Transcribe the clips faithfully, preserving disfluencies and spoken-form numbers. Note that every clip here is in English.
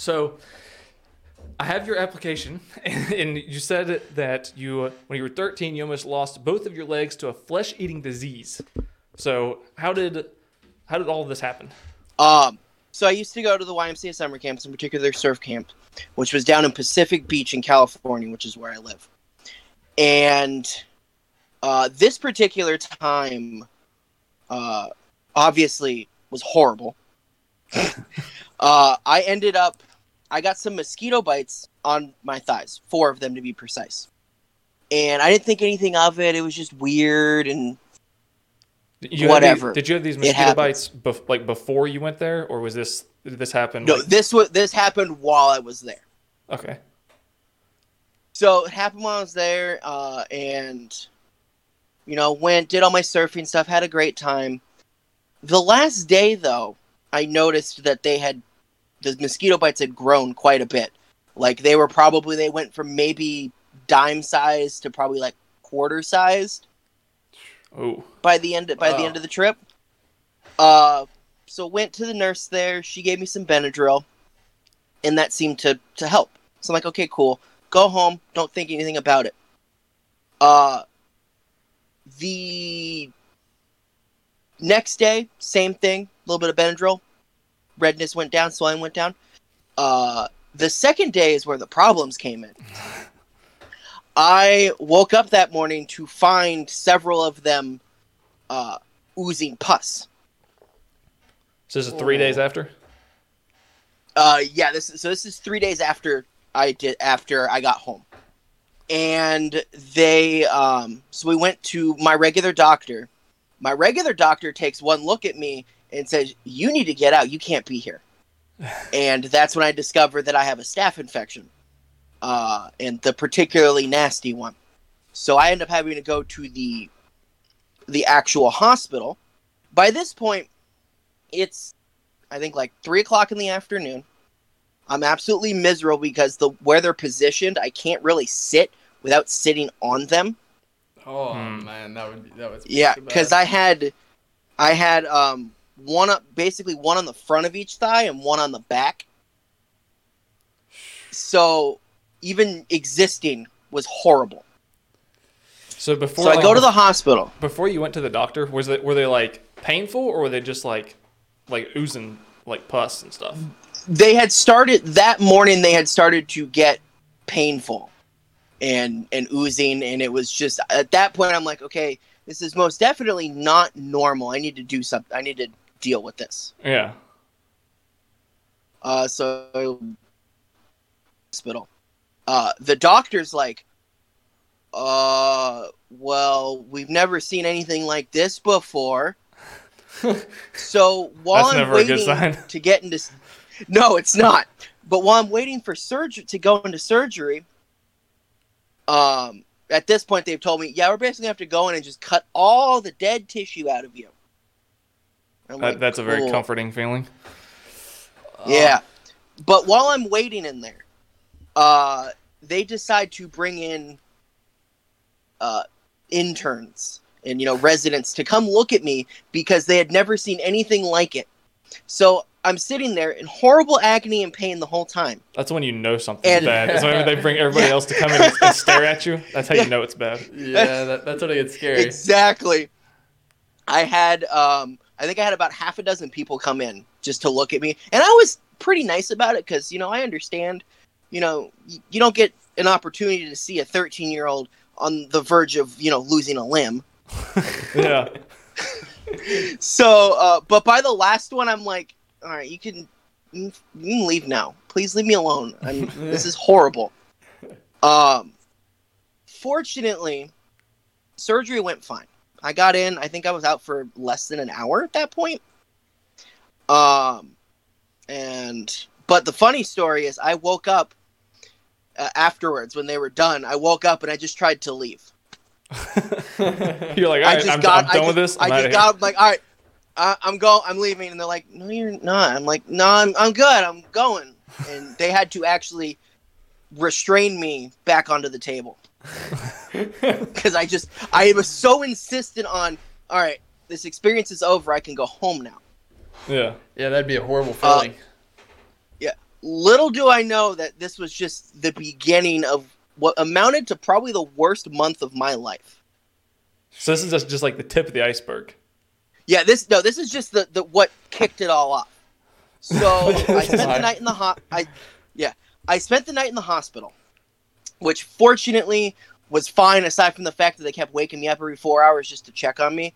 So I have your application, and you said that you, when you were thirteen, you almost lost both of your legs to a flesh-eating disease. So how did how did all of this happen? Um, so I used to go to the Y M C A summer camps, in particular surf camp, which was down in Pacific Beach in California, which is where I live. And uh, this particular time, uh, obviously, was horrible. uh, I ended up, I got some mosquito bites on my thighs, four of them to be precise. And I didn't think anything of it. It was just weird and you whatever. These, did you have these mosquito bites bef- like before you went there, or was this did this happen? No, like... this was this happened while I was there. Okay. So it happened while I was there, uh, and you know, went did all my surfing stuff, had a great time. The last day, though, I noticed that they had the mosquito bites had grown quite a bit. Like they were probably they went from maybe dime size to probably like quarter sized. Oh. By the end by uh. the end of the trip. Uh so went to the nurse there, she gave me some Benadryl and that seemed to, to help. So I'm like, okay, cool. Go home, don't think anything about it. Uh the next day, same thing, a little bit of Benadryl. Redness went down, swelling went down. Uh, the second day is where the problems came in. I woke up that morning to find several of them uh, oozing pus. So this is three oh. days after? Uh, yeah, this is, so this is three days after I did after I got home. And they, um, so we went to my regular doctor. My regular doctor takes one look at me and says, you need to get out. You can't be here. And that's when I discovered that I have a staph infection. Uh, and the particularly nasty one. So I ended up having to go to the the actual hospital. By this point, it's, I think, like three o'clock in the afternoon. I'm absolutely miserable because the where they're positioned, I can't really sit without sitting on them. Oh, hmm. man, that would be, that was yeah, because I had, I had, um... one up, basically one on the front of each thigh and one on the back. So even existing was horrible. So before so like, I go to the hospital. Before you went to the doctor, was it were they like painful or were they just like like oozing like pus and stuff? They had started that morning. They had started to get painful and and oozing, and it was just at that point I'm like, okay, this is most definitely not normal. I need to do something. I need to deal with this. Yeah. Uh, so hospital. Uh, the doctor's like, uh, well, we've never seen anything like this before. So while That's I'm never waiting a good sign. to get into, no, it's not. But while I'm waiting for surgery to go into surgery, um, at this point they've told me, yeah, we're basically gonna have to go in and just cut all the dead tissue out of you. Like, uh, that's cool. A very comforting feeling. Yeah. Um, but while I'm waiting in there, uh, they decide to bring in uh, interns and, you know, residents to come look at me because they had never seen anything like it. So I'm sitting there in horrible agony and pain the whole time. That's when you know something's and, bad. That's when they bring everybody else to come in and, and stare at you. That's how you know it's bad. Yeah, that, that's when it gets scary. Exactly. I had... Um, I think I had about half a dozen people come in just to look at me. And I was pretty nice about it because, you know, I understand, you know, you, you don't get an opportunity to see a thirteen-year-old on the verge of, you know, losing a limb. Yeah. So, uh, but by the last one, I'm like, all right, you can, you can leave now. Please leave me alone. I'm, this is horrible. Um, fortunately, surgery went fine. I got in. I think I was out for less than an hour at that point. Um, and but the funny story is, I woke up uh, afterwards when they were done. I woke up and I just tried to leave. You're like, I just I'm, got. I'm done I just, with this. I'm I just got like, all right, I, I'm go. I'm leaving, and they're like, no, you're not. I'm like, no, I'm I'm good. I'm going. And they had to actually restrain me back onto the table. Because I just I was so insistent on, all right, this experience is over, I can go home now. Yeah yeah that'd be a horrible feeling. Uh, yeah Little do I know that this was just the beginning of what amounted to probably the worst month of my life. So this is just, just like the tip of the iceberg. Yeah, this no, this is just the, the what kicked it all off. So I spent the night in the ho- I yeah, I spent the night in the hospital, which fortunately was fine, aside from the fact that they kept waking me up every four hours just to check on me.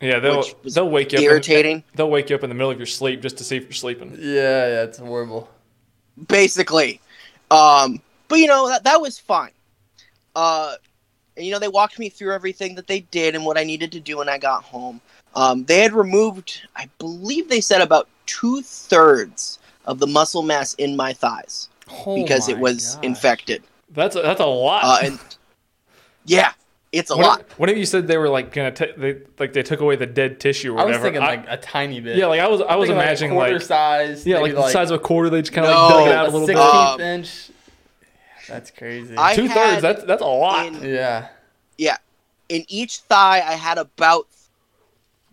Yeah, they'll they'll wake you irritating. up. In, they'll wake you up in the middle of your sleep just to see if you're sleeping. Yeah, yeah, it's horrible. Basically, um, but you know that that was fine. Uh, and, you know, they walked me through everything that they did and what I needed to do when I got home. Um, they had removed, I believe they said, about two thirds of the muscle mass in my thighs oh because my it was gosh. infected. That's a, that's a lot. Uh, and, yeah. It's a what lot. If, what if you said they were like gonna t- they like they took away the dead tissue or whatever? I was thinking I, like a tiny bit. Yeah, like I was I was imagining like quarter like, size. Yeah, like the like, size of a quarter. They just kind of no, like dug it out a little bit. Um, inch. That's crazy. Two thirds. That's that's a lot. In, yeah. Yeah. In each thigh, I had about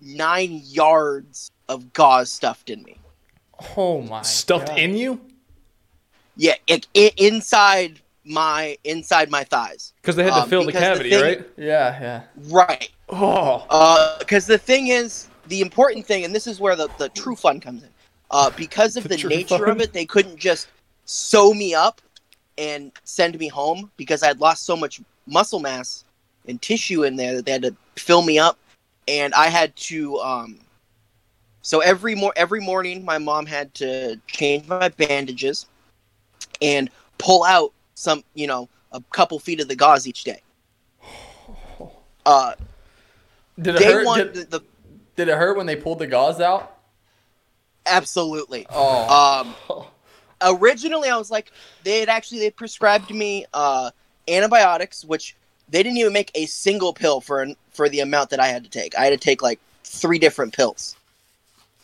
nine yards of gauze stuffed in me. Oh my! Stuffed God. in you? Yeah, it, it, inside. my inside my thighs because they had to fill um, the cavity the thing, right yeah yeah right oh uh because the thing is the important thing, and this is where the, the true fun comes in, uh because of the, the nature fun. of it, they couldn't just sew me up and send me home because I had lost so much muscle mass and tissue in there that they had to fill me up, and I had to um so every more every morning my mom had to change my bandages and pull out some, you know, a couple feet of the gauze each day. Uh, did it hurt? Did, the, the, did it hurt when they pulled the gauze out? Absolutely. Oh. Um, originally, I was like, they had actually they prescribed me uh, antibiotics, which they didn't even make a single pill for for the amount that I had to take. I had to take like three different pills.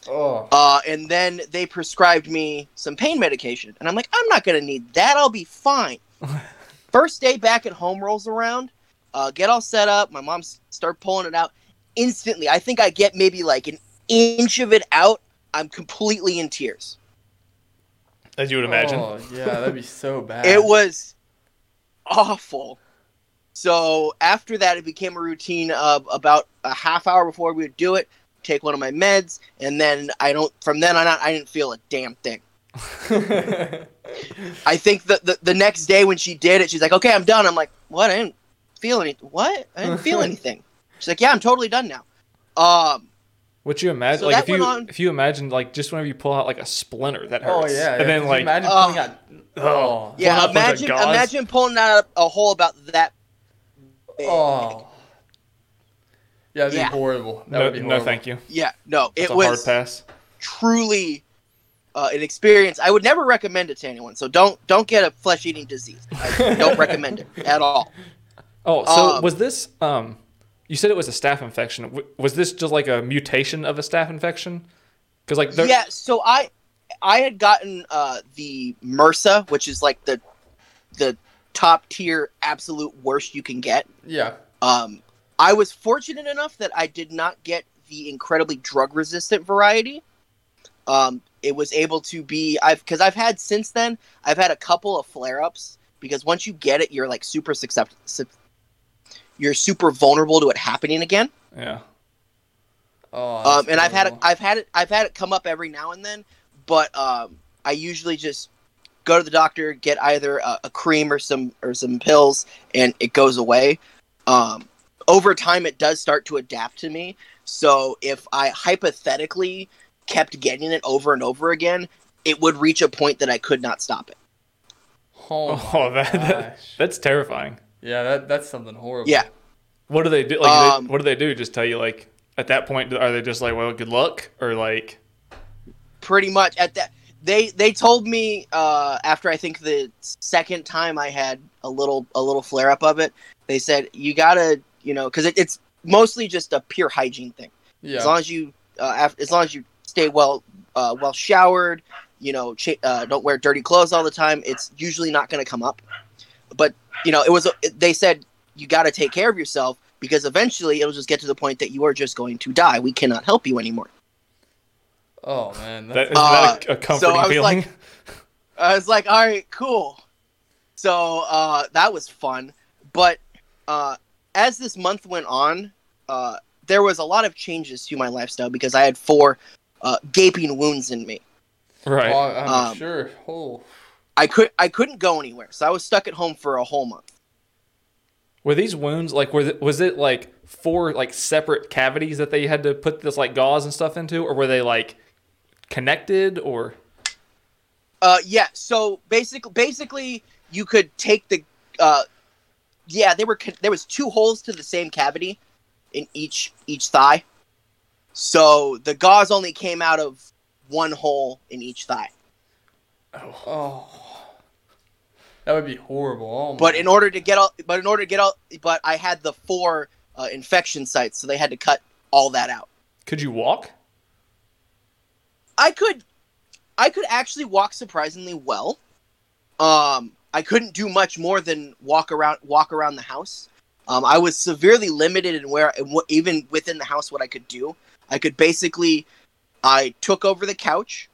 Oh. Uh, and then they prescribed me some pain medication. And I'm like, I'm not going to need that. I'll be fine. First day back at home rolls around. Uh, get all set up. My mom s- start pulling it out. Instantly, I think I get maybe like an inch of it out. I'm completely in tears. As you would imagine. Oh, yeah, that'd be so bad. It was awful. So after that, it became a routine of about a half hour before we would do it. Take one of my meds, and then I don't. From then on out, I didn't feel a damn thing. I think the, the the next day when she did it, she's like, "Okay, I'm done." I'm like, "What? I didn't feel any. What? I didn't feel anything." She's like, "Yeah, I'm totally done now." Um, what you imagine? So like if you on, if you imagine like just whenever you pull out like a splinter, that hurts. Oh yeah. And yeah. then like imagine uh, pulling out. Oh yeah. Pulling imagine imagine pulling out a hole about that big. Oh. Yeah, that'd yeah. be horrible. That no, would be horrible. No, thank you. Yeah, no, it That's a was hard pass. truly uh, an experience. I would never recommend it to anyone. So don't don't get a flesh-eating disease. I don't recommend it at all. Oh, so um, was this? Um, you said it was a staph infection. Was this just like a mutation of a staph infection? Because like there... yeah, so I I had gotten uh, the MRSA, which is like the the top tier, absolute worst you can get. Yeah. Um. I was fortunate enough that I did not get the incredibly drug-resistant variety. Um, it was able to be... I've Because I've had, since then, I've had a couple of flare-ups. Because once you get it, you're, like, super susceptible. Su- you're super vulnerable to it happening again. Yeah. Oh, um, and I've had, it, I've had it I've had it come up every now and then. But um, I usually just go to the doctor, get either a, a cream or some, or some pills, and it goes away. Um... Over time, it does start to adapt to me. So if I hypothetically kept getting it over and over again, it would reach a point that I could not stop it. Oh, oh that, that that's terrifying. Yeah, that that's something horrible. Yeah. What do they do? Like, um, they, what do they do? Just tell you, like, at that point, are they just like, well, good luck, or like? Pretty much at that, they they told me uh, after I think the second time I had a little a little flare up of it, they said you gotta. You know, because it, it's mostly just a pure hygiene thing. Yeah. As long as you, uh, after, as long as you stay well, uh, well showered. You know, cha- uh, don't wear dirty clothes all the time. It's usually not going to come up. But you know, it was. They said you got to take care of yourself because eventually it'll just get to the point that you are just going to die. We cannot help you anymore. Oh man, that's, that, isn't that uh, a comforting so I was feeling? Like, I was like, all right, cool. So uh, that was fun. But uh, as this month went on, uh, there was a lot of changes to my lifestyle because I had four uh, gaping wounds in me. Right. Oh, I'm um, sure. Oh. I could I couldn't go anywhere, so I was stuck at home for a whole month. Were these wounds like? Were th- was it like four like separate cavities that they had to put this like gauze and stuff into, or were they like connected? Or uh, yeah. So basically, basically, you could take the uh, yeah. They were con- there was two holes to the same cavity in each each thigh, so the gauze only came out of one hole in each thigh. Oh. oh. That would be horrible. Oh, but in order to get all, but in order to get all, but I had the four uh, infection sites, so they had to cut all that out. Could you walk? I could, I could actually walk surprisingly well. Um, I couldn't do much more than walk around, walk around the house. Um, I was severely limited in where, in what, even within the house, what I could do. I could basically, I took over the couch,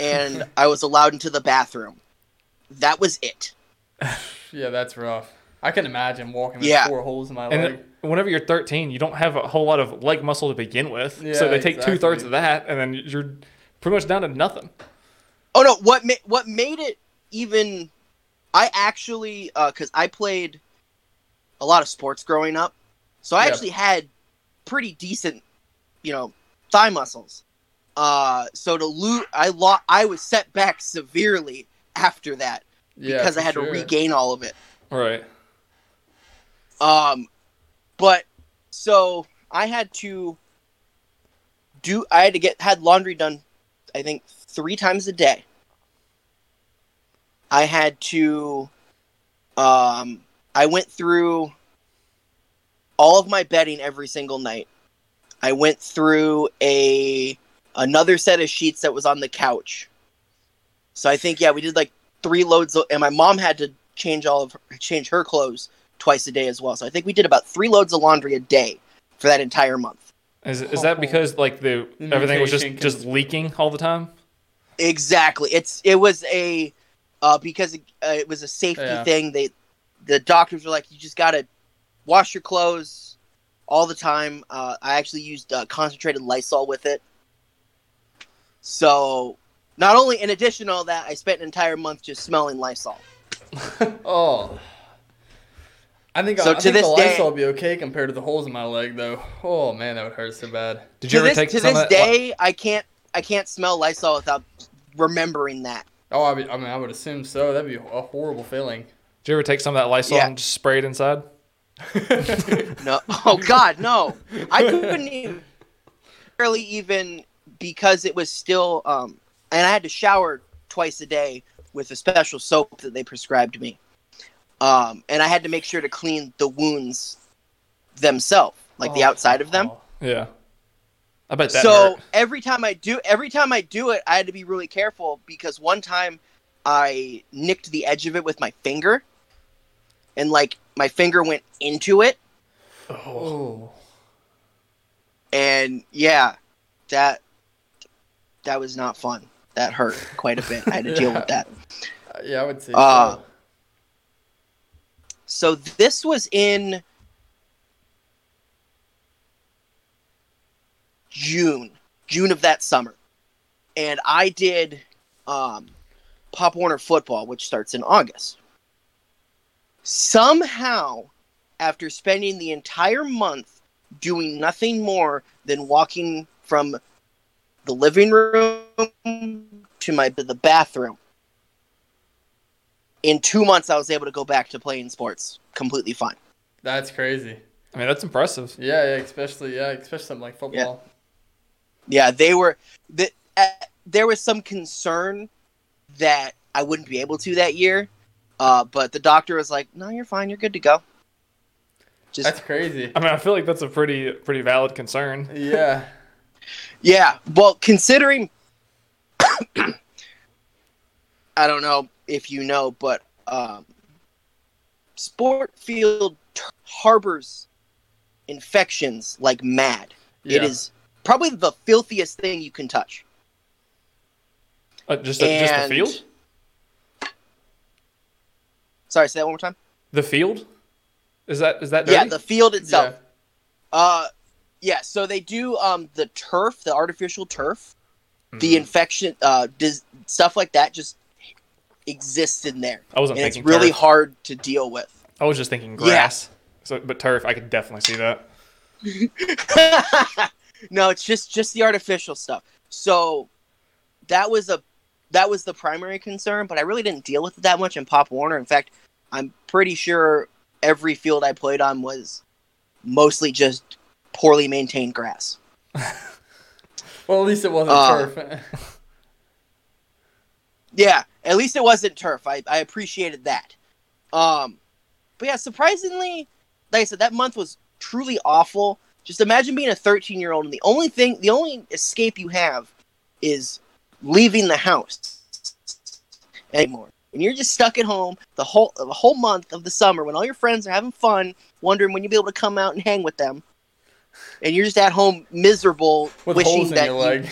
and I was allowed into the bathroom. That was it. Yeah, that's rough. I can imagine walking with yeah. four holes in my and leg. Whenever you're thirteen, you don't have a whole lot of leg muscle to begin with. Yeah, so they exactly. take two-thirds of that, and then you're pretty much down to nothing. Oh, no. What, ma- what made it even... I actually... Because uh, I played a lot of sports growing up. So I yeah. actually had pretty decent, you know, thigh muscles. Uh, so to lose... I, lo- I was set back severely... after that yeah, because I had sure. to regain all of it. Right. Um, but so I had to do, I had to get, had laundry done, I think three times a day. I had to, um, I went through all of my bedding every single night. I went through a, another set of sheets that was on the couch. So I think, yeah, we did like three loads, of, and my mom had to change all of her, change her clothes twice a day as well. So I think we did about three loads of laundry a day for that entire month. Is is that because like the everything was just, just leaking all the time? Exactly. It's it was a uh, because it, uh, it was a safety yeah. thing. They the doctors were like, you just gotta wash your clothes all the time. Uh, I actually used uh, concentrated Lysol with it. So. Not only, in addition to all that, I spent an entire month just smelling Lysol. oh. I think, so I, I think the Lysol would be okay compared to the holes in my leg, though. Oh, man, that would hurt so bad. Did you ever this, take to some this of that? Day, I can't, I can't smell Lysol without remembering that. Oh, I mean, I mean, I would assume so. That'd be a horrible feeling. Did you ever take some of that Lysol yeah. and just spray it inside? No. Oh, God, no. I couldn't even, barely even, because it was still... Um, And I had to shower twice a day with a special soap that they prescribed me. Um, and I had to make sure to clean the wounds themselves, like oh, the outside of them. Oh. Yeah. I bet that So hurt. every time I do every time I do it, I had to be really careful because one time I nicked the edge of it with my finger and like my finger went into it. Oh. And yeah, that that was not fun. That hurt quite a bit. I had to yeah. deal with that. Uh, yeah, I would say uh, so. So this was in June. June of that summer. And I did um, Pop Warner football, which starts in August. Somehow, after spending the entire month doing nothing more than walking from the living room to my to the bathroom. In two months, I was able to go back to playing sports completely fine. That's crazy. I mean, that's impressive. Yeah, yeah especially yeah, especially something like football. Yeah, yeah they were. The, uh, there was some concern that I wouldn't be able to that year, uh, but the doctor was like, "No, you're fine. You're good to go." Just, that's crazy. I mean, I feel like that's a pretty pretty valid concern. Yeah. Yeah, well, considering, I don't know if you know, but um, sport field t- harbors infections like mad. Yeah. It is probably the filthiest thing you can touch. Uh, just, a, and, just the field? Sorry, say that one more time. The field? Is that is that dirty? Yeah, the field itself. Yeah. Uh, yeah, so they do um, the turf, the artificial turf, mm. the infection, uh, dis- stuff like that just exists in there. I wasn't and thinking it's really turf. Hard to deal with. I was just thinking grass. Yeah. So, but turf, I could definitely see that. No, it's just, just the artificial stuff. So that was a that was the primary concern, but I really didn't deal with it that much in Pop Warner. In fact, I'm pretty sure every field I played on was mostly just poorly maintained grass. Well, at least it wasn't uh, turf. Yeah, at least it wasn't turf. I, I appreciated that. Um, but yeah, surprisingly, like I said, that month was truly awful. Just imagine being a thirteen-year-old and the only thing, the only escape you have is leaving the house anymore. And you're just stuck at home the whole the whole month of the summer when all your friends are having fun, wondering when you'll be able to come out and hang with them. And you're just at home miserable, with wishing holes in that your leg.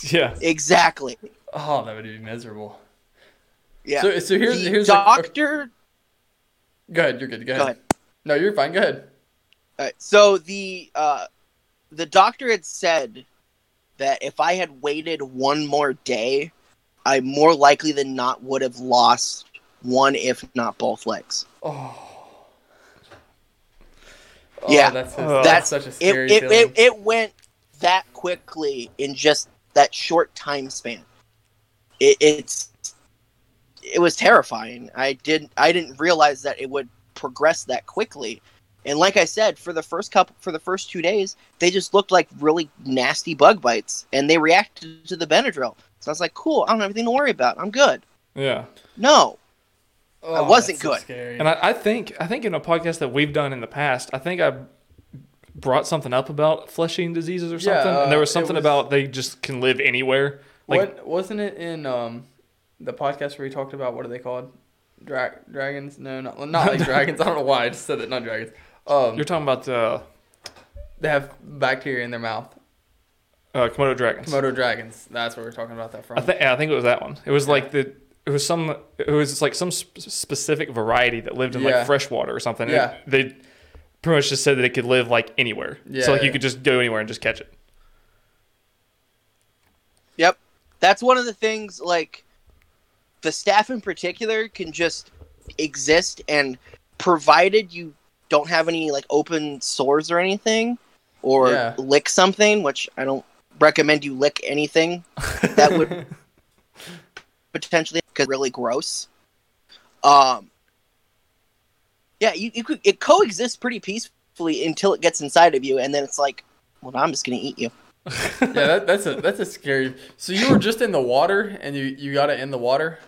You... Yeah. Exactly. Oh, that would be miserable. Yeah. So, so here's the here's doctor. Like... Go ahead. You're good. Go ahead. Go ahead. No, you're fine. Go ahead. All right, so the uh, the doctor had said that if I had waited one more day, I more likely than not would have lost one, if not both legs. Oh, oh yeah, that's, oh, that's, that's such a scary it, feeling. It, it, it went that quickly in just that short time span. It, it's it was terrifying. I didn't I didn't realize that it would progress that quickly. And like I said, for the first couple, for the first two days, they just looked like really nasty bug bites, and they reacted to the Benadryl. So I was like, "Cool, I don't have anything to worry about. I'm good." Yeah. No, oh, I wasn't good. So and I, I think, I think in a podcast that we've done in the past, I think I brought something up about flesh-eating diseases or something, yeah, uh, and there was something was, about they just can live anywhere. Like, what wasn't it in um, the podcast where we talked about what are they called? Dra- dragons? No, not not like dragons. I don't know why I just said it. Not dragons. Um, You're talking about uh, they have bacteria in their mouth. Uh, Komodo dragons. Komodo dragons. That's where we're talking about that from. I, th- yeah, I think it was that one. It was yeah. like the it was some it was like some sp- specific variety that lived in yeah. like freshwater or something. Yeah. It, they pretty much just said that it could live like anywhere. Yeah, so like yeah. you could just go anywhere and just catch it. Yep, that's one of the things. Like the staff in particular can just exist, and provided you don't have any like open sores or anything, or yeah. lick something, which I don't recommend you lick anything that would potentially be really gross. Um, yeah, you, you could it coexists pretty peacefully until it gets inside of you, and then it's like, well, now I'm just gonna eat you. yeah, that, that's a that's a scary. So you were just in the water, and you you got it in the water.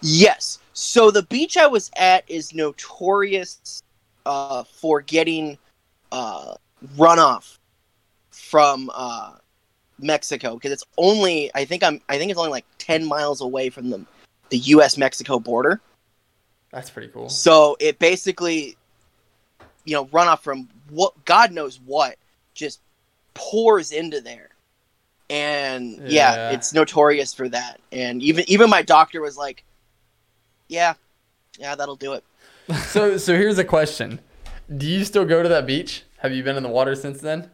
Yes. So the beach I was at is notorious uh, for getting uh, runoff from uh, Mexico, because it's only I think I'm I think it's only like ten miles away from the the U S Mexico border. That's pretty cool. So it basically, you know, runoff from what God knows what just pours into there, and yeah, yeah it's notorious for that. And even even my doctor was like. Yeah, yeah, that'll do it. So, so here's a question: do you still go to that beach? Have you been in the water since then?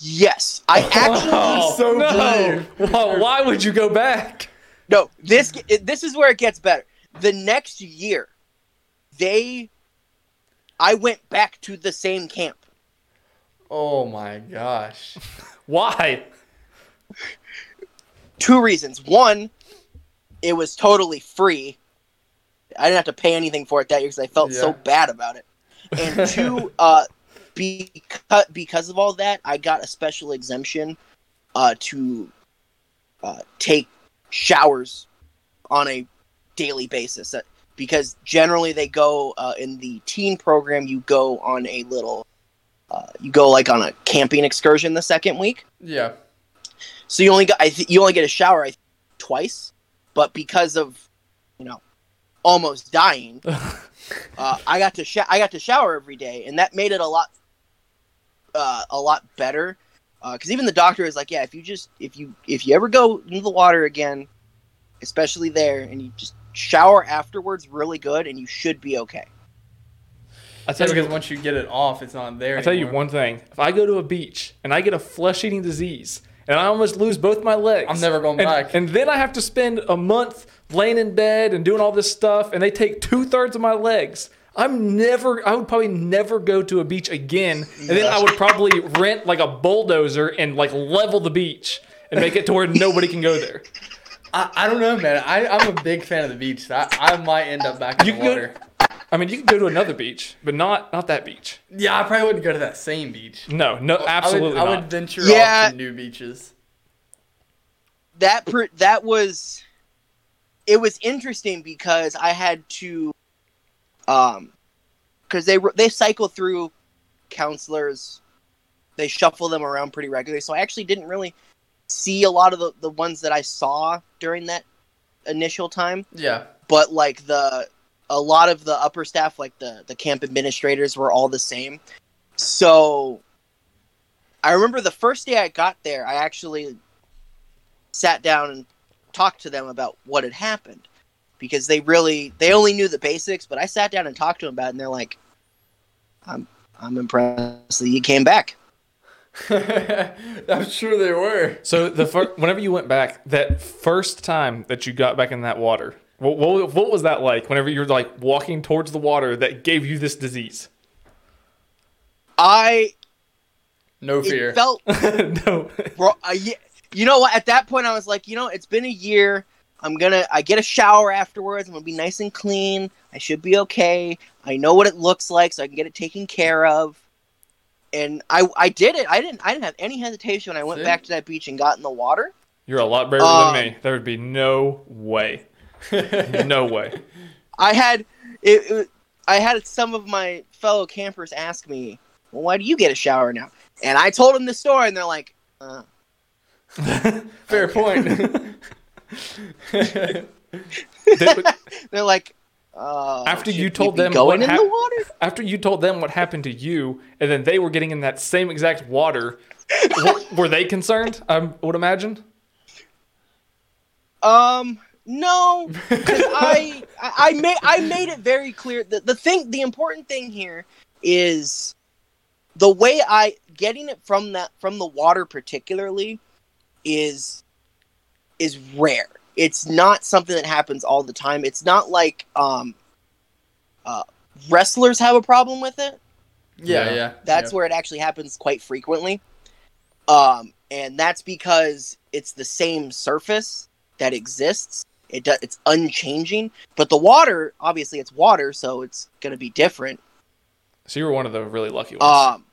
Yes, I actually. Oh, so no. Brave. Well, why would you go back? No, this this is where it gets better. The next year, they, I went back to the same camp. Oh my gosh! Why? Two reasons. One. It was totally free. I didn't have to pay anything for it that year because I felt yeah. so bad about it. And two, uh, because, because of all that, I got a special exemption uh, to uh, take showers on a daily basis. Because generally they go, uh, in the teen program, you go on a little, uh, you go like on a camping excursion the second week. Yeah. So you only, got, I th- you only get a shower I th- twice. But because of, you know, almost dying, uh, I got to sh- I got to shower every day, and that made it a lot, uh, a lot better. Because uh, even the doctor is like, yeah, if you just if you if you ever go into the water again, especially there, and you just shower afterwards really good, and you should be okay. I tell you, because once you get it off, it's not there. I tell you one thing: if I go to a beach and I get a flesh-eating disease, and I almost lose both my legs, I'm never going and, back. And then I have to spend a month laying in bed and doing all this stuff, and they take two thirds of my legs. I'm never. I would probably never go to a beach again, and then I would probably rent like a bulldozer and like level the beach and make it to where nobody can go there. I, I don't know, man. I, I'm a big fan of the beach. So I, I might end up back in you the water. Go, I mean, you can go to another beach, but not not that beach. Yeah, I probably wouldn't go to that same beach. No, no, absolutely I would, not. I would venture yeah, off to new beaches. That per, that was, it was interesting because I had to, um, because they they cycle through counselors, they shuffle them around pretty regularly. So I actually didn't really see a lot of the, the ones that I saw during that initial time. Yeah. But like the a lot of the upper staff, like the, the camp administrators, were all the same. So I remember the first day I got there, I actually sat down and talked to them about what had happened. Because they really they only knew the basics, but I sat down and talked to them about it, and they're like, I'm I'm impressed that you came back. I'm sure they were. So the fir- whenever you went back, that first time that you got back in that water, what, what, what was that like? Whenever you were like walking towards the water that gave you this disease, I no fear. It felt no. Bro, uh, yeah, you know what? At that point, I was like, you know, it's been a year. I'm gonna. I get a shower afterwards. I'm gonna be nice and clean. I should be okay. I know what it looks like, so I can get it taken care of. And I, I did it. I didn't I didn't have any hesitation when I went See? back to that beach and got in the water. You're a lot braver um, than me. There would be no way. No way. I had it, it. I had some of my fellow campers ask me, well, why do you get a shower now? And I told them the story, and they're like, uh. Fair point. They're like, Uh, after you told them what hap- the water? After you told them what happened to you, and then they were getting in that same exact water, were, were they concerned? I would imagine. Um, no, I, I I made I made it very clear. The the thing, the important thing here is the way I getting it from that from the water particularly is is rare. It's not something that happens all the time. It's not like um, uh, wrestlers have a problem with it. Yeah, yeah. yeah that's yeah. where it actually happens quite frequently. Um, and that's because it's the same surface that exists. It do- It's unchanging. But the water, obviously it's water, so it's going to be different. So you were one of the really lucky ones. Um,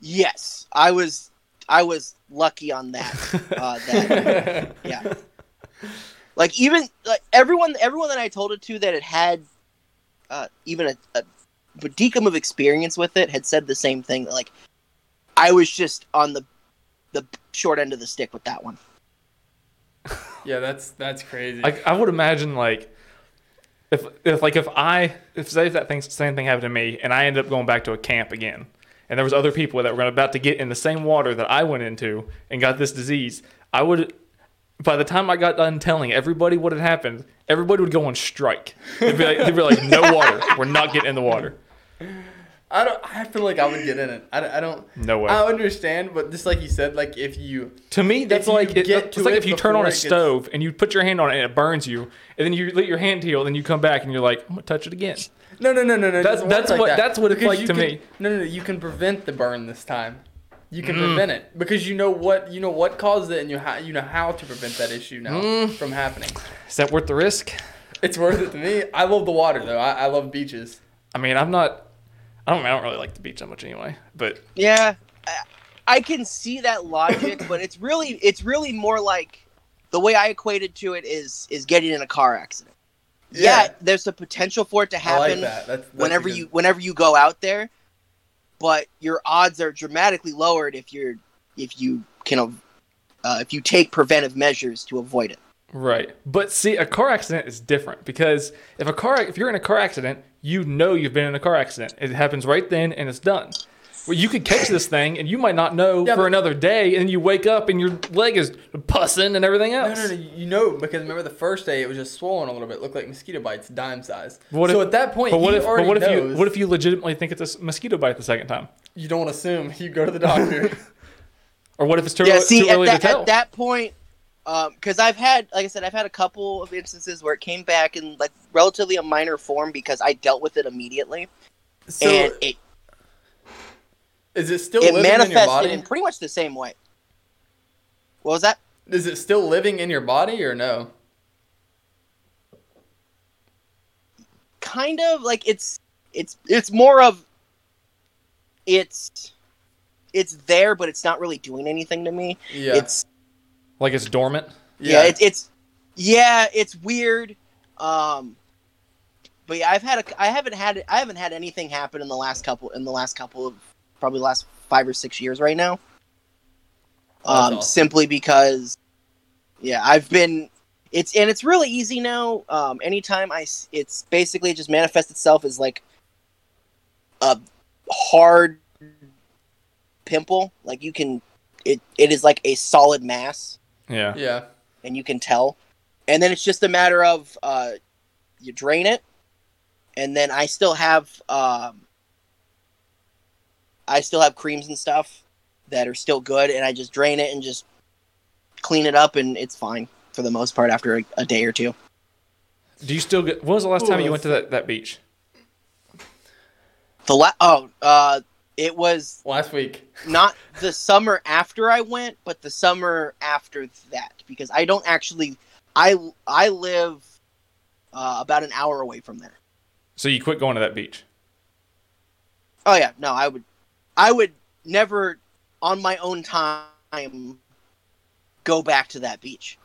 yes. I was I was lucky on that. Uh, that yeah. Like even like everyone, everyone that I told it to that it had uh, even a, a, a decum of experience with it had said the same thing. Like I was just on the the short end of the stick with that one. Yeah, that's that's crazy. Like I would imagine, like if if like if I if say if that thing, same thing happened to me and I ended up going back to a camp again, and there was other people that were about to get in the same water that I went into and got this disease, I would. By the time I got done telling everybody what had happened, everybody would go on strike. They'd be like, they'd be like no water. We're not getting in the water. I don't. I feel like I would get in it. I, I don't. No way. I understand, but just like you said, like if you to me, that's like it, it's like it if you turn on a gets... stove and you put your hand on it and it burns you, and then you let your hand heal, and then you come back and you're like, I'm gonna touch it again. No, no, no, no, no. That's that's what like that. that's what it's because like to can, me. No, no, no. You can prevent the burn this time. You can mm. prevent it because you know what you know what caused it, and you how you know how to prevent that issue now mm. from happening. Is that worth the risk? It's worth it to me. I love the water though. I, I love beaches. I mean, I'm not. I don't. I don't really like the beach that much anyway. But yeah, I can see that logic, but it's really it's really more like the way I equated to it is is getting in a car accident. Yeah, yeah there's a potential for it to happen I like that. That's, that's whenever good... you whenever you go out there. But your odds are dramatically lowered if you're if you can uh, if you take preventive measures to avoid it. Right, but see, a car accident is different because if a car if you're in a car accident, you know you've been in a car accident. It happens right then and it's done. Well, you could catch this thing, and you might not know yeah, for another day, and you wake up, and your leg is pussing and everything else. No, no, no. You know, because remember the first day, it was just swollen a little bit. It looked like mosquito bites, dime size. What so if, at that point, but what he if, already but what if knows. You, what if you legitimately think it's a mosquito bite the second time? You don't assume. You go to the doctor. Or what if it's too, yeah, early, see, too early that, to tell? At that point, because um, I've had, like I said, I've had a couple of instances where it came back in like relatively a minor form because I dealt with it immediately. So, and it... Is it still it living in your body? It in pretty much the same way. What was that? Is it still living in your body or no? Kind of like it's it's it's more of it's it's there, but it's not really doing anything to me. Yeah. It's like it's dormant. Yeah. yeah it's it's yeah. It's weird. Um. But yeah, I've had a I haven't had I haven't had anything happen in the last couple in the last couple of. Probably the last five or six years right now. Um, awesome. Simply because, yeah, I've been, it's, and it's really easy now. Um, anytime I, it's basically just manifests itself as like a hard pimple. Like you can, it, it is like a solid mass. Yeah. Yeah. And you can tell. And then it's just a matter of, uh, you drain it. And then I still have, um, I still have creams and stuff that are still good, and I just drain it and just clean it up, and it's fine for the most part after a, a day or two. Do you still get... When was the last Ooh, time you went to that, that beach? The la- Oh, uh, it was... Last week. Not the summer after I went, but the summer after that, because I don't actually... I, I live uh, about an hour away from there. So you quit going to that beach? Oh, yeah. No, I would... I would never, on my own time, go back to that beach.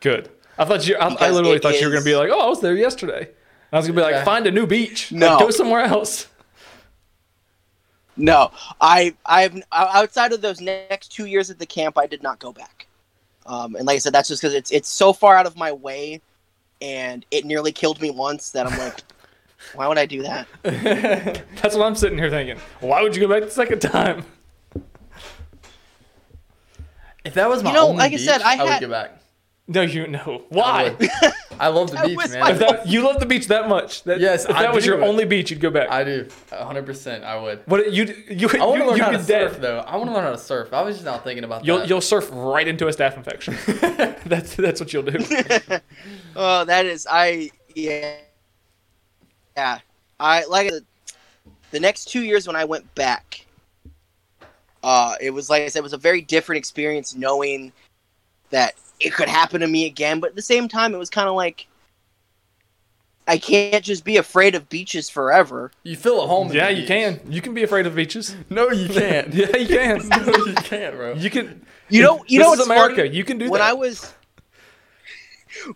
Good. I thought you. I, I literally thought is... you were going to be like, "Oh, I was there yesterday." And I was going to be like, "Find a new beach. No, like, go somewhere else." No, I, I've outside of those next two years at the camp, I did not go back. Um, and like I said, that's just because it's it's so far out of my way, and it nearly killed me once that I'm like. Why would I do that? That's what I'm sitting here thinking. Why would you go back the second time? If that was my you know, only like beach, I, said, I, I had... would go back. No, you know. Why? I, I love the beach, man. If that, you love the beach that much. That, yes, if I that do. was your only beach, you'd go back. I do. one hundred percent I would. What you you I want to learn how to surf, dead. though. I want to learn how to surf. I was just not thinking about you'll, that. You'll surf right into a staph infection. that's, that's what you'll do. Oh, that is... I... Yeah. Yeah, I like the, the next two years when I went back, uh, it was like I said, it was a very different experience knowing that it could happen to me again. But at the same time, it was kind of like I can't just be afraid of beaches forever. You feel at home. Yeah, you beach. can. You can be afraid of beaches. No, you can't. yeah, you can. No, you can't, bro. You can. You know. You know. This is America. Funny? You can do. When that. I was,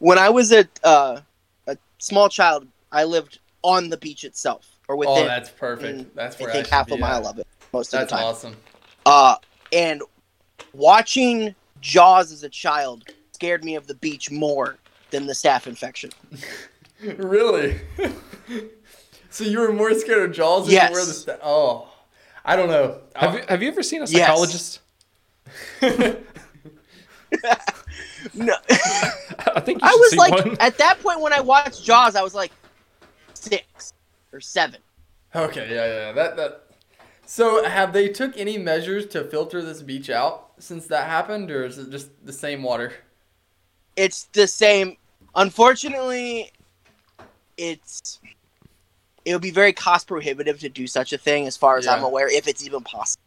when I was a uh, a small child, I lived. On the beach itself, or within. Oh, that's perfect. That's where I think I half a mile at. of it most of that's the time. That's awesome. Uh, and watching Jaws as a child scared me of the beach more than the staph infection. Really? So you were more scared of Jaws than yes. you were of the staph? Oh, I don't know. Have you, have you ever seen a psychologist? Yes. No. I think you I was see like one. At that point when I watched Jaws, I was like. Six or seven. Okay, yeah, yeah, that that. So, have they took any measures to filter this beach out since that happened, or is it just the same water? It's the same. Unfortunately, it's it would be very cost prohibitive to do such a thing, as far as yeah. I'm aware, if it's even possible.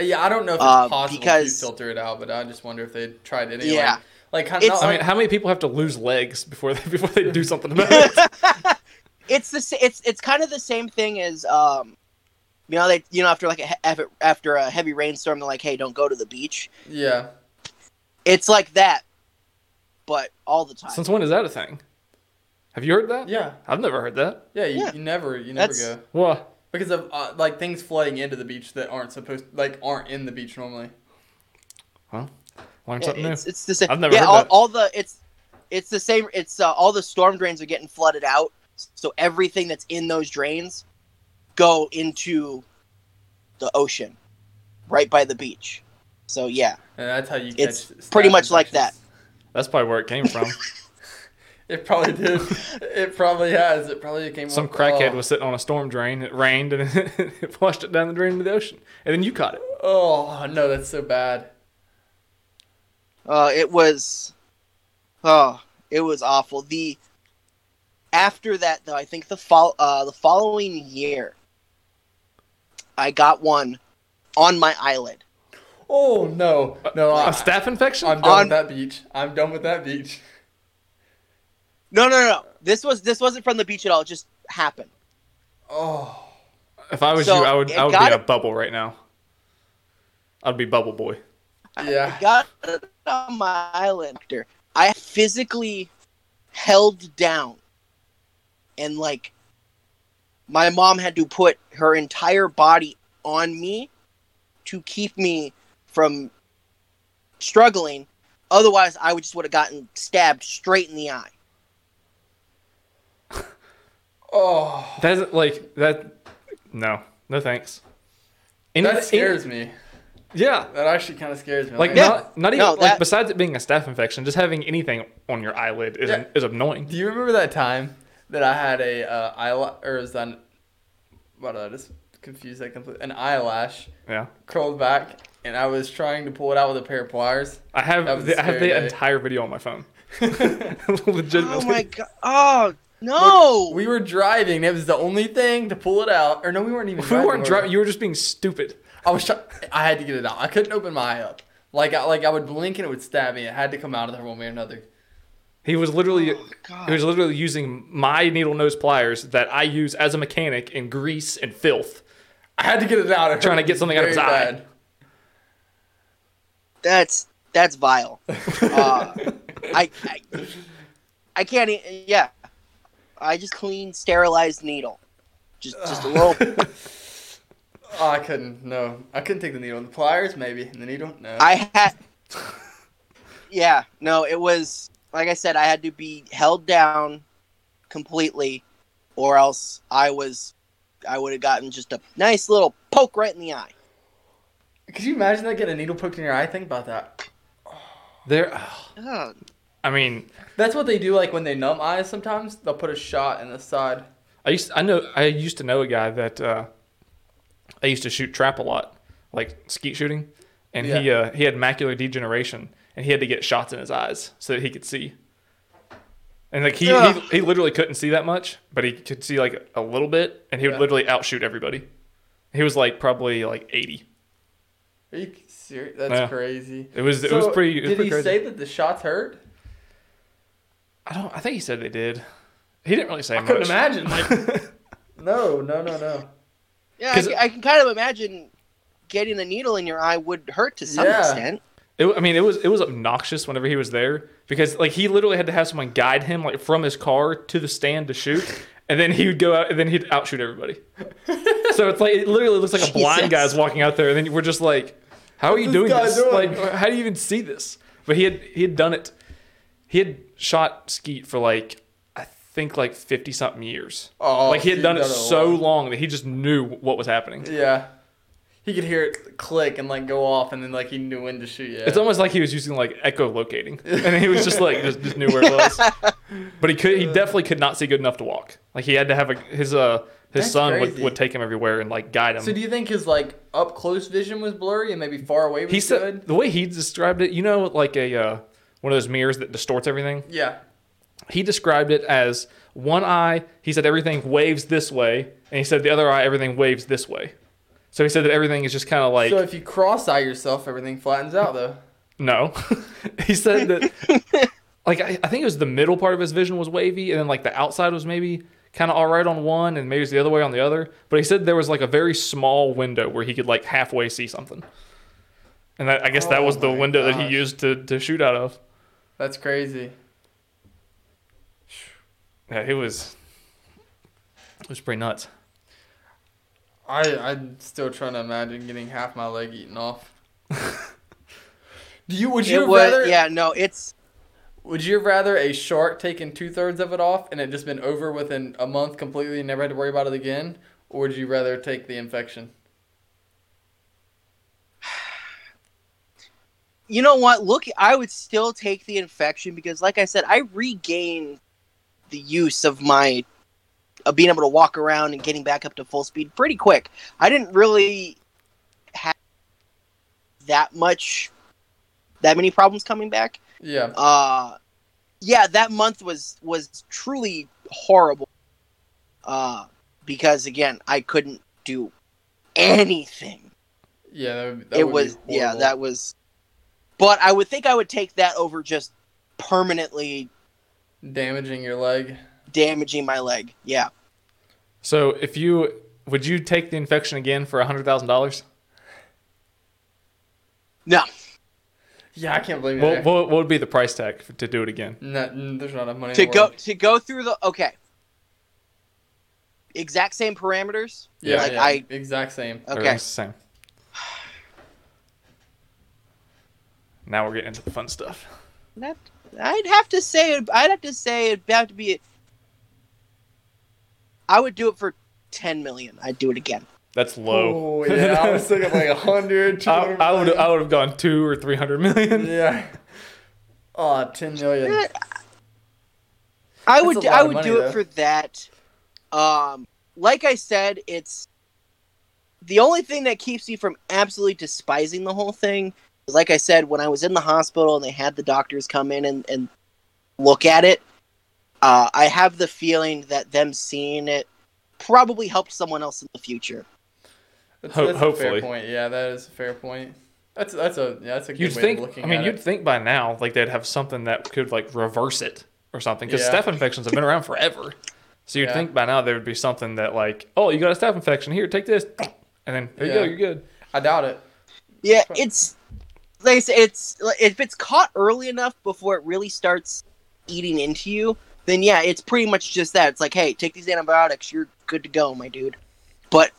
Yeah, I don't know if it's uh, possible because, to filter it out, but I just wonder if they tried it anyway. Yeah, like I, not, I mean, how many people have to lose legs before they, before they do something about it? It's the it's it's kind of the same thing as um, you know they you know after like a, after a heavy rainstorm they're like, hey, don't go to the beach. Yeah, it's like that, but all the time. Since when is that a thing? Have you heard that? Yeah, I've never heard that. Yeah, you, yeah. you never you never That's... go. What? Because of uh, like things flooding into the beach that aren't supposed like aren't in the beach normally. Huh? Learn something it's, new. It's the same. I've never yeah, heard all, that. all the it's it's the same. It's uh, all the storm drains are getting flooded out. So everything that's in those drains go into the ocean, right by the beach. So yeah, and that's how you catch. It's pretty much like that. That's probably where it came from. It probably did. It probably has. It probably came. Some crackhead oh. was sitting on a storm drain. It rained and it flushed it down the drain into the ocean, and then you caught it. Oh no, that's so bad. Uh, it was, oh, it was awful. The after that though, I think the fol- uh, the following year, I got one on my eyelid. Oh no, no, a I, staph infection. I'm done on, with that beach. I'm done with that beach. No, no, no, no. This was this wasn't from the beach at all. It just happened. Oh. If I was so you, I would I would be in a bubble right now. I'd be bubble boy. Yeah. I got it on my island. I physically held down, and like my mom had to put her entire body on me to keep me from struggling. Otherwise, I would just would have gotten stabbed straight in the eye. Oh, that's like that. No, no, thanks. And that it, scares it, me. Yeah, that actually kind of scares me. Like, like yeah. not, not even no, that, like besides it being a staph infection, just having anything on your eyelid is yeah. is annoying. Do you remember that time that I had a uh, eyelash, or is that? What did I just confuse that completely? An eyelash. Yeah. Curled back, and I was trying to pull it out with a pair of pliers. I have the, I have the day. entire video on my phone. Legitimately. Oh my god! Oh. No! Look, we were driving. It was the only thing to pull it out. Or no, we weren't even driving. We weren't driving. You were just being stupid. I was. Try- I had to get it out. I couldn't open my eye up. Like I, like I would blink and it would stab me. It had to come out of there one way or another. He was literally. Oh, he was literally using my needle nose pliers that I use as a mechanic in grease and filth. I had to get it out. It trying to get something out of his bad. eye. That's that's vile. uh, I, I I can't. Yeah. I just clean, sterilized needle. Just just a little. Oh, I couldn't. No. I couldn't take the needle. The pliers, maybe. And the needle? No. I had... Yeah. No, it was... Like I said, I had to be held down completely, or else I was... I would have gotten just a nice little poke right in the eye. Could you imagine that, getting a needle poked in your eye? Think about that. There... Oh. Oh. I mean, that's what they do. Like when they numb eyes, sometimes they'll put a shot in the side. I used, to, I know, I used to know a guy that uh, I used to shoot trap a lot, like skeet shooting, and yeah. he uh, he had macular degeneration, and he had to get shots in his eyes so that he could see. And like he yeah. he, he literally couldn't see that much, but he could see like a little bit, and he would yeah. literally outshoot everybody. He was like probably like eighty. Are you serious? That's yeah. crazy. It was so it was pretty. It was did pretty he crazy. Say that the shots hurt? I don't. I think he said they did. He didn't really say I much. I couldn't imagine. Like, no, no, no, no. Yeah, I, I can kind of imagine getting a needle in your eye would hurt to some yeah. extent. It, I mean, it was it was obnoxious whenever he was there, because like he literally had to have someone guide him like from his car to the stand to shoot, and then he would go out and then he'd outshoot everybody. So it's like it literally looks like Jesus. A blind guy's walking out there, and then we're just like, "How What's are you doing this? Doing? Like, how do you even see this?" But he had he had done it. He had shot skeet for like, I think like fifty-something years. Oh, like he had done it so long that he just knew what was happening. Yeah. He could hear it click and like go off, and then like he knew when to shoot. Yeah. It's almost like he was using like echolocating. And he was just like, just, just knew where it was. But he could, he definitely could not see good enough to walk. Like he had to have a, his, uh, his That's son would, would take him everywhere and like guide him. So do you think his like up close vision was blurry and maybe far away was he said, good? The way he described it, you know, like a, uh, one of those mirrors that distorts everything. Yeah. He described it as one eye, he said everything waves this way, and he said the other eye, everything waves this way. So he said that everything is just kind of like... So if you cross-eye yourself, everything flattens out, though. No. He said that... like, I, I think it was the middle part of his vision was wavy, and then, like, the outside was maybe kind of all right on one, and maybe it was the other way on the other. But he said there was, like, a very small window where he could, like, halfway see something. And that, I guess oh that was the window gosh. that he used to, to shoot out of. That's crazy. Yeah, it was. It was pretty nuts. I I'm still trying to imagine getting half my leg eaten off. Do you? Would you would, rather? Yeah, no, it's. Would you rather a shark taking two thirds of it off and it just been over within a month completely and never had to worry about it again, or would you rather take the infection? you know what? Look, I would still take the infection because, like I said, I regained the use of my of being able to walk around and getting back up to full speed pretty quick. I didn't really have that much, that many problems coming back. Yeah. Uh, yeah, that month was was truly horrible. Uh, because again, I couldn't do anything. Yeah, that would, that it would was. Be yeah, that was. But I would think I would take that over just permanently damaging your leg. Damaging my leg, yeah. So, if you would you take the infection again for a hundred thousand dollars? No. Yeah, I can't believe it. What, what would be the price tag to do it again? No, there's not enough money to in the go world. to go through the okay. Exact same parameters. Yeah, like yeah I, exact same. Okay, same. Now we're getting into the fun stuff. That I'd have to say, I'd have to say it'd have to be. I would do it for ten million dollars. I'd do it again. That's low. Oh yeah, I was thinking like a hundred. I, I would, I would have gone two or three hundred million. Yeah. Oh, ten million dollars. I, I would, I would money, do though. it for that. Um, like I said, it's the only thing that keeps you from absolutely despising the whole thing. Like I said, when I was in the hospital and they had the doctors come in and, and look at it, uh, I have the feeling that them seeing it probably helped someone else in the future. That's, Ho- that's hopefully. a fair point. Yeah, that is a fair point. That's that's a yeah, that's a good you'd way think, of looking I mean, at it. I mean, you'd think by now like they'd have something that could like reverse it or something because yeah. staph infections have been around forever. So you'd yeah. think by now there would be something that like, oh, you got a staph infection. Here, take this. And then there yeah. you go. You're good. I doubt it. Yeah, it's... Like I said, it's if it's caught early enough before it really starts eating into you, then yeah, it's pretty much just that. It's like, hey, take these antibiotics, you're good to go, my dude. But,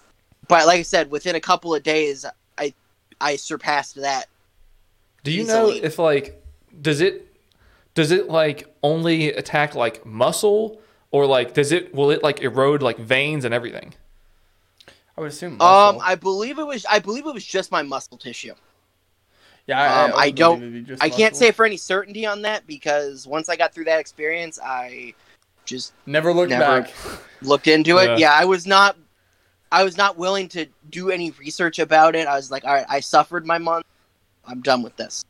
but like I said, within a couple of days, I I surpassed that. Do you easily. know if like does it does it like only attack like muscle or like does it will it like erode like veins and everything? I would assume. Muscle. Um, I believe it was I believe it was just my muscle tissue. Yeah, I, um, I, I don't. I can't say for any certainty on that because once I got through that experience, I just never looked never back. Looked into it. Yeah. yeah, I was not. I was not willing to do any research about it. I was like, all right, I suffered my month. I'm done with this.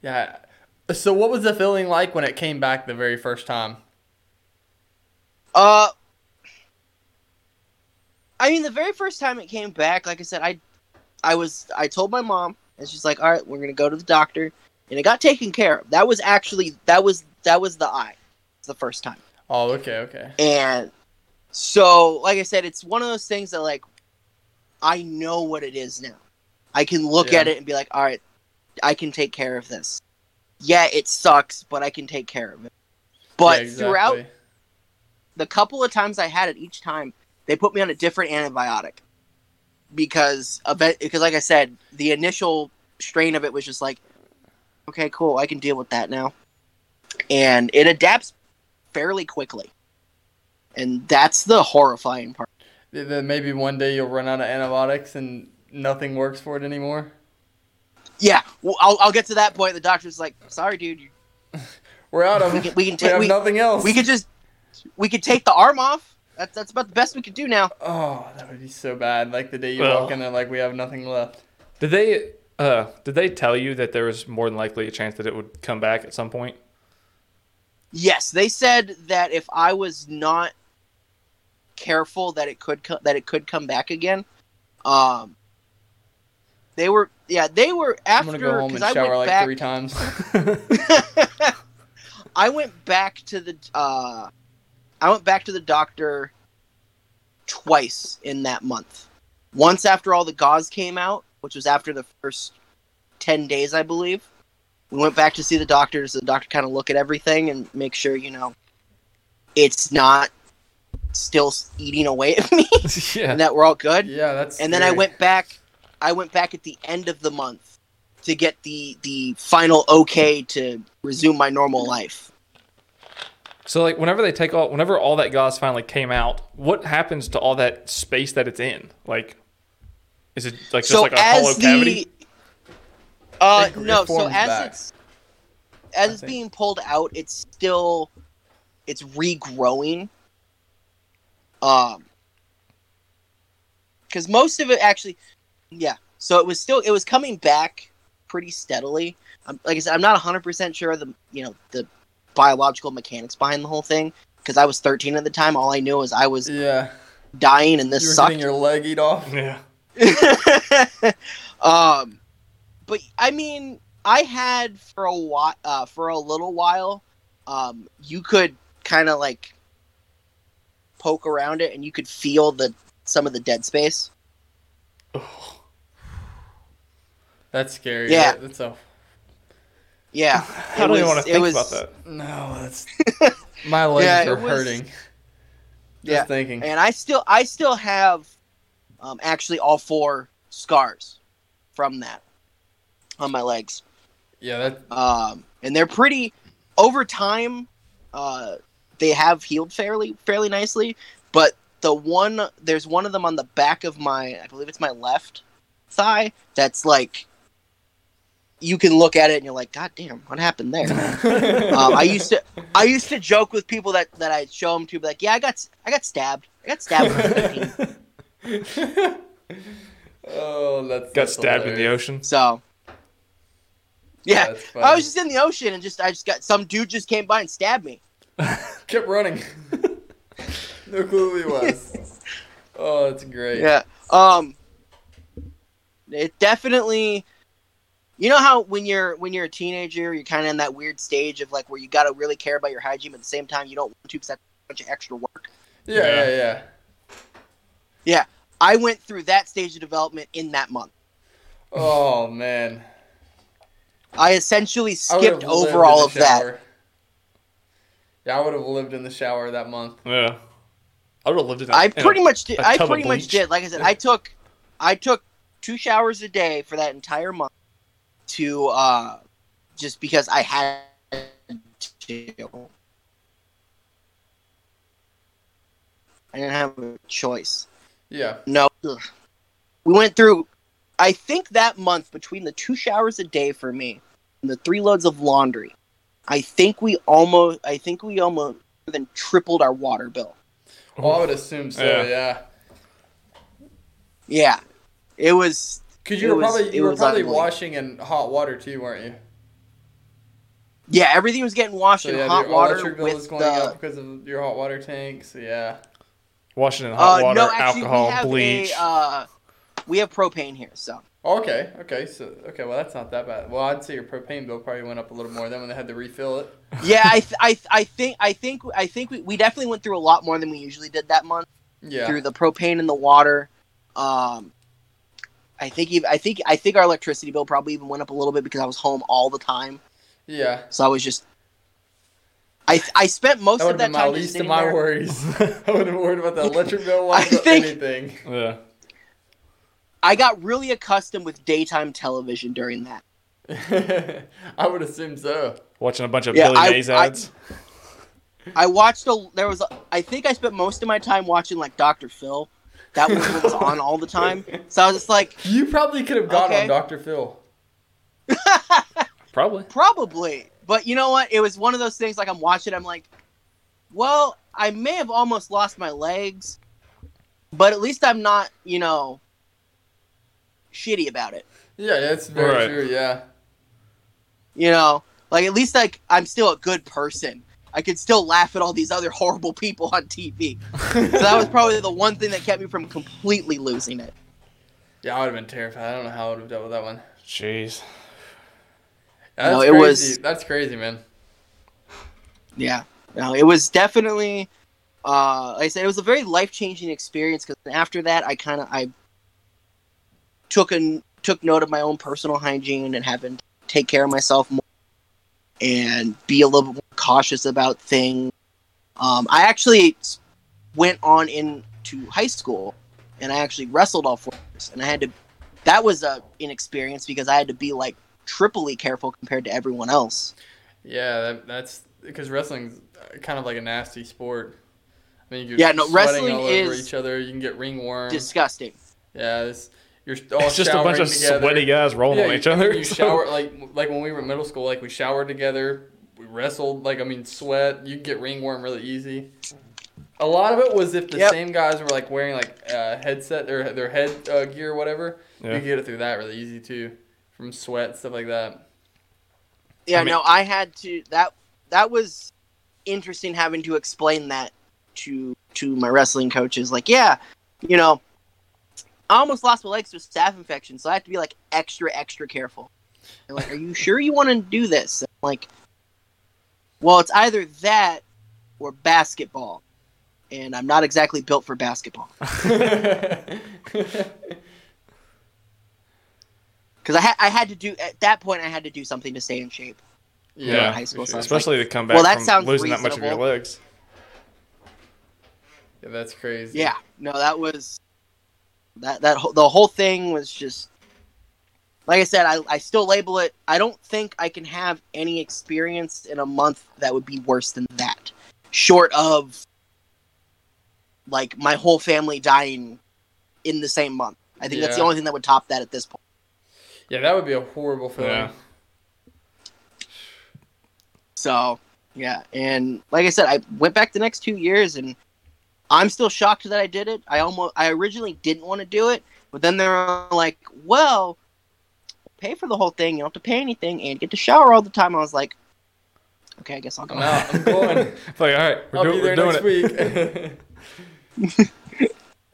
Yeah. So, what was the feeling like when it came back the very first time? Uh, I mean, the very first time it came back, like I said, I, I was. I told my mom. And she's like, all right, we're going to go to the doctor. And it got taken care of. That was actually, that was that was the eye. The first time. Oh, okay, okay. And so, like I said, it's one of those things that, like, I know what it is now. I can look yeah. at it and be like, all right, I can take care of this. Yeah, it sucks, but I can take care of it. But yeah, exactly. Throughout the couple of times I had it, each time, they put me on a different antibiotic. Because, because, like I said, the initial strain of it was just like, okay, cool, I can deal with that now. And it adapts fairly quickly. And that's the horrifying part. Then maybe one day you'll run out of antibiotics and nothing works for it anymore? Yeah, well, I'll, I'll get to that point. The doctor's like, sorry, dude. We're out of we can, we can ta- we have we, nothing else. We could just we could take the arm off. That's that's about the best we could do now. Oh, that would be so bad. Like the day you well, walk in, they're like, we have nothing left. Did they uh did they tell you that there was more than likely a chance that it would come back at some point? Yes, they said that if I was not careful, that it could co- that it could come back again. Um, they were yeah they were after. I'm gonna go home and shower like back, three times. I went back to the. Uh, I went back to the doctor twice in that month. Once after all the gauze came out, which was after the first ten days, I believe. We went back to see the doctor, so the doctor kind of look at everything and make sure, you know, it's not still eating away at me yeah. and that we're all good. Yeah, that's And scary. Then I went back I went back at the end of the month to get the the final okay to resume my normal life. So, like, whenever they take all, whenever all that gauze finally came out, what happens to all that space that it's in? Like, is it like just so like a hollow the, cavity? Uh, it, no, it so as back. it's as I it's think. being pulled out, it's still it's regrowing. Um, because most of it actually, yeah. So it was still it was coming back pretty steadily. Um, like I said, I'm not one hundred percent sure of the you know the biological mechanics behind the whole thing because I was thirteen at the time. All I knew was I was yeah. dying, and this you were sucked. Getting your leg eat off. Yeah. um. But I mean, I had for a while, uh, for a little while, um, you could kind of like poke around it, and you could feel the some of the dead space. Oh, that's scary. Yeah, that, that's a... yeah. I don't was, even want to think was... about that. No, that's my legs yeah, are was... hurting. Just yeah, thinking. And I still, I still have, um, actually all four scars from that. On my legs. Yeah. That... Um, and they're pretty, over time, uh, they have healed fairly fairly nicely, but the one, there's one of them on the back of my, I believe it's my left thigh, that's like, you can look at it and you're like, God damn, what happened there? um, I used to I used to joke with people that, that I'd show them to, be like, yeah, I got I got stabbed. I got stabbed when I was fifteen. Oh, that's Got that's stabbed hilarious. in the ocean? So... Yeah, oh, I was just in the ocean and just I just got some dude just came by and stabbed me. Kept running. No clue who he was. Oh, that's great. Yeah. Um. It definitely. You know how when you're when you're a teenager, you're kind of in that weird stage of like where you gotta really care about your hygiene, but at the same time you don't want to because that's a bunch of extra work. Yeah, yeah, yeah. Yeah, I went through that stage of development in that month. Oh man. I essentially skipped I over all of that. Yeah, I would have lived in the shower that month. Yeah, I would have lived in. That, I pretty a, much did. I pretty much did. Like I said, I took, I took two showers a day for that entire month, to uh, just because I had to. I didn't have a choice. Yeah. No. Ugh. We went through. I think that month, between the two showers a day for me and the three loads of laundry, I think we almost, I think we almost more than tripled our water bill. Well, I would assume so. Yeah. Yeah. yeah. It was. Because you were was, probably you were probably washing in hot water too, weren't you? Yeah, everything was getting washed so, in yeah, hot your water. Electric bill with was going the... up because of your hot water tanks. Yeah. Washing in hot uh, water, no, actually, alcohol, bleach. A, uh, We have propane here, so. Okay, okay, so okay, well that's not that bad. Well, I'd say your propane bill probably went up a little more than when they had to refill it. Yeah, I, th- I, th- I think, I think, I think we, we definitely went through a lot more than we usually did that month. Yeah. Through the propane and the water, um, I think, even, I think, I think our electricity bill probably even went up a little bit because I was home all the time. Yeah. So I was just. I I spent most that of that time. That would have been my least of my there. worries. I wouldn't have worried about the electric bill or think... anything. Yeah. I got really accustomed with daytime television during that. I would assume so. Watching a bunch of yeah, Billy I, Mays ads. I, I watched a. There was. A, I think I spent most of my time watching like Doctor Phil. That was what was on all the time. So I was just like, you probably could have gone okay. on Doctor Phil. Probably. Probably, but you know what? It was one of those things. Like I'm watching. I'm like, well, I may have almost lost my legs, but at least I'm not. You know. Shitty about it. Yeah, that's very right. true, yeah. You know, like at least like I'm still a good person. I could still laugh at all these other horrible people on T V. So that was probably the one thing that kept me from completely losing it. Yeah, I would have been terrified. I don't know how I would have dealt with that one. Jeez. Yeah, that's no, it crazy. was that's crazy, man. Yeah. No, it was definitely uh like I said, it was a very life-changing experience because after that I kind of I took an, took note of my own personal hygiene and having to take care of myself more and be a little bit more cautious about things. Um, I actually went on into high school and I actually wrestled all four years and I had to, that was a, an experience because I had to be like triply careful compared to everyone else. Yeah, that, that's because wrestling's kind of like a nasty sport. I mean, you're yeah, no, sweating all over each other. You can get ringworm. Disgusting. Yeah, it's... You're all it's just a bunch of together. sweaty guys rolling yeah, on you, each other. You so. shower like like when we were in middle school, like we showered together, we wrestled, like I mean sweat. You get ringworm really easy. A lot of it was if the yep. same guys were like wearing like uh, headset or their head uh, gear or whatever. Yeah. You get it through that really easy too, from sweat stuff like that. Yeah, I mean, no, I had to that that was interesting having to explain that to to my wrestling coaches. Like, yeah, you know. I almost lost my legs with staph infection, so I have to be, like, extra, extra careful. They're like, are you sure you want to do this? I'm like, well, it's either that or basketball, and I'm not exactly built for basketball. Because I, ha- I had to do, at that point, I had to do something to stay in shape. Yeah, in high school, so especially like, to come back well, that from losing reasonable. that much of your legs. Yeah, that's crazy. Yeah, no, that was... That that the whole thing was just, like I said, I, I still label it. I don't think I can have any experience in a month that would be worse than that. Short of, like, my whole family dying in the same month. I think yeah. that's the only thing that would top that at this point. Yeah, that would be a horrible feeling. Yeah. So, yeah. And like I said, I went back the next two years and... I'm still shocked that I did it. I almost, I originally didn't want to do it, but then they were like, well, pay for the whole thing. You don't have to pay anything and get to shower all the time. I was like, okay, I guess I'll go. I'm out. I'm going. It's like, all right, we're I'll do- be there we're doing next week.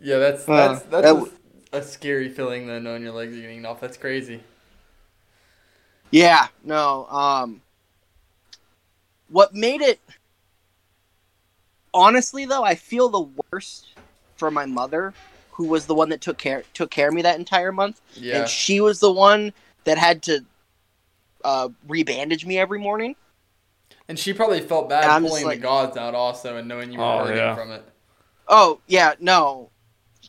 Yeah, that's that's, that's uh, that w- a, a scary feeling, though, knowing your legs are getting eaten off. That's crazy. Yeah, no. Um, what made it... Honestly, though, I feel the worst for my mother, who was the one that took care took care of me that entire month. Yeah. And she was the one that had to uh, rebandage me every morning. And she probably felt bad pulling like, the gods out also and knowing you were oh, hurting yeah. from it. Oh, yeah, no.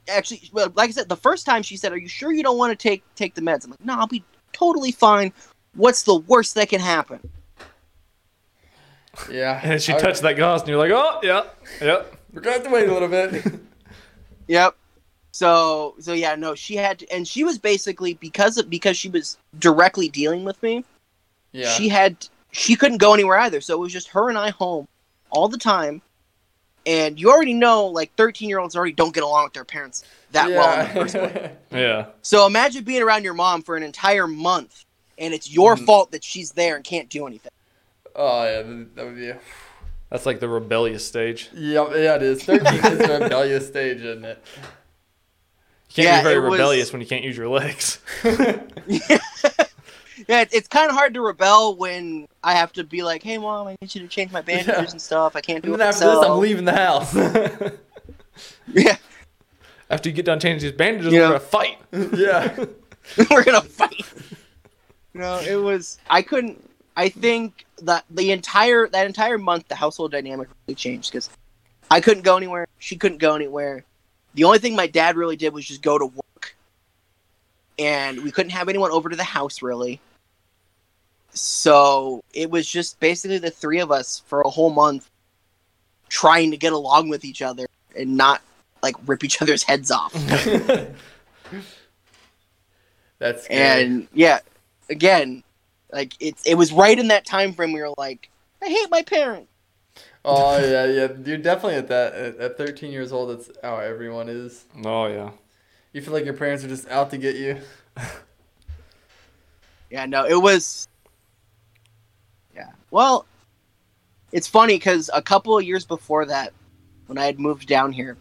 Actually, well, like I said, the first time she said, are you sure you don't want to take, take the meds? I'm like, no, I'll be totally fine. What's the worst that can happen? Yeah. And she touched that gauze, and you're like, oh, yeah, yep. We're going to have to wait a little bit. Yep. So, so yeah, no, she had to, and she was basically, because of, because she was directly dealing with me, yeah. she had, she couldn't go anywhere either. So it was just her and I home all the time. And you already know, like, thirteen-year-olds already don't get along with their parents that yeah. well in the first place. Yeah. So imagine being around your mom for an entire month, and it's your mm. fault that she's there and can't do anything. Oh, yeah, that would be... A... That's like the rebellious stage. Yeah, yeah, it is. thirteen is the rebellious stage, isn't it? You can't yeah, be very rebellious was... when you can't use your legs. yeah, yeah, it's kind of hard to rebel when I have to be like, hey, Mom, I need you to change my bandages yeah. and stuff. I can't do and it myself. After this, I'm leaving the house. yeah. After you get done changing these bandages, yeah. we're going to fight. yeah. We're going to fight. You know, it was... I couldn't... I think that the entire that entire month the household dynamic really changed because I couldn't go anywhere, she couldn't go anywhere. The only thing my dad really did was just go to work, and we couldn't have anyone over to the house really. So it was just basically the three of us for a whole month trying to get along with each other and not like rip each other's heads off. That's scary. And yeah, again. Like it's it was right in that time frame we were like, I hate my parents. Oh yeah, yeah. You're definitely at that at, at thirteen years old. That's how everyone is. Oh yeah. You feel like your parents are just out to get you. yeah. No, it was. Yeah. Well, it's funny because a couple of years before that, when I had moved down here,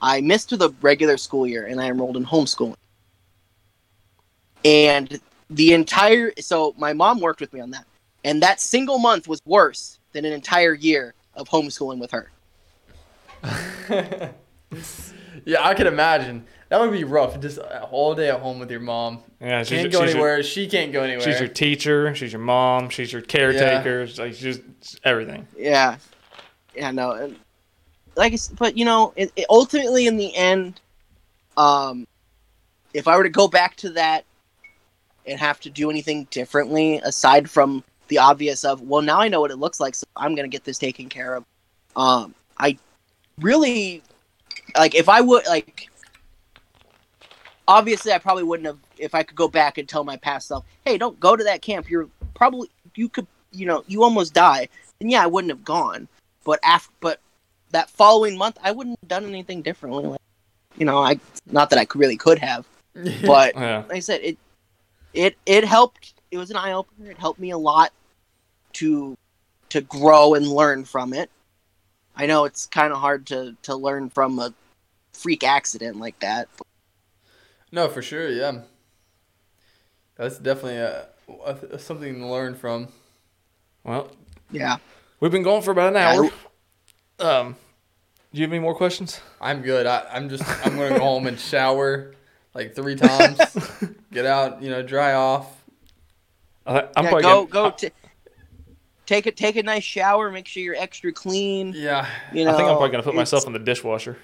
I missed the regular school year and I enrolled in homeschooling. And. The entire... So, my mom worked with me on that. And that single month was worse than an entire year of homeschooling with her. yeah, I can imagine. That would be rough. Just all day at home with your mom. Yeah, she's, can't go she's anywhere. Your, she can't go anywhere. She's your teacher. She's your mom. She's your caretaker. Yeah. Like, she's just everything. Yeah. Yeah, no. And like, but, you know, it, it ultimately, in the end, um, if I were to go back to that, and have to do anything differently aside from the obvious of, well, now I know what it looks like, so I'm going to get this taken care of. Um, I really, like, if I would, like, obviously I probably wouldn't have, if I could go back and tell my past self, hey, don't go to that camp. You're probably, you could, you know, you almost die. And yeah, I wouldn't have gone. But after, but that following month, I wouldn't have done anything differently. Like, you know, I, not that I really could have, but yeah. Like I said, it, it, it helped. It was an eye opener. It helped me a lot to, to grow and learn from it. I know it's kind of hard to, to learn from a freak accident like that. But... No, for sure. Yeah. That's definitely a, a, something to learn from. Well, yeah, we've been going for about an hour. I... Um, do you have any more questions? I'm good. I, I'm just, I'm going to go home and shower like three times, get out, you know, dry off. Uh, I'm yeah, probably go, getting... go to, Take a, take a nice shower. Make sure you're extra clean. Yeah. You know, I think I'm probably going to put myself in the dishwasher.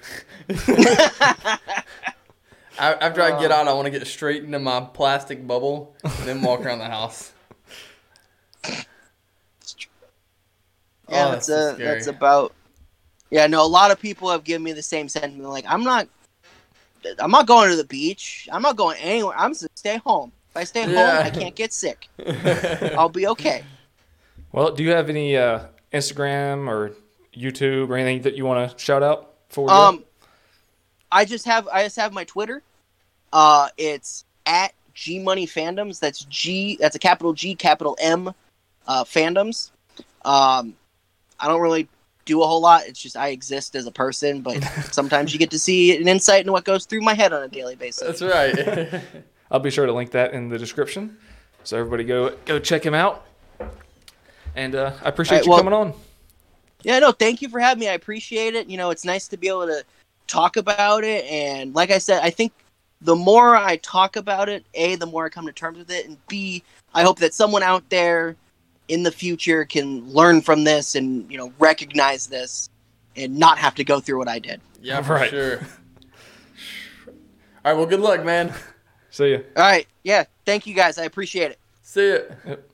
After I get out, I want to get straight into my plastic bubble and then walk around the house. Yeah, oh, that's, that's, so a, that's about... Yeah, no, a lot of people have given me the same sentiment. Like, I'm not I'm not going to the beach. I'm not going anywhere. I'm just going to stay home. If I stay yeah. home, I can't get sick. I'll be okay. Well, do you have any uh, Instagram or YouTube or anything that you want to shout out before we um, go? I just have I just have my Twitter. Uh, it's at G Money Fandoms. That's G. That's a capital G, capital M, uh, Fandoms. Um, I don't really do a whole lot. It's just I exist as a person, but sometimes you get to see an insight into what goes through my head on a daily basis. That's right. I'll be sure to link that in the description, so everybody go go check him out. And uh, I appreciate right, you well, coming on. Yeah, no, thank you for having me. I appreciate it. You know, it's nice to be able to talk about it. And like I said, I think the more I talk about it, A, the more I come to terms with it. And B, I hope that someone out there in the future can learn from this and, you know, recognize this and not have to go through what I did. Yeah, for right. sure. All right, well, good luck, man. See ya. All right, yeah, thank you guys. I appreciate it. See ya. Yep.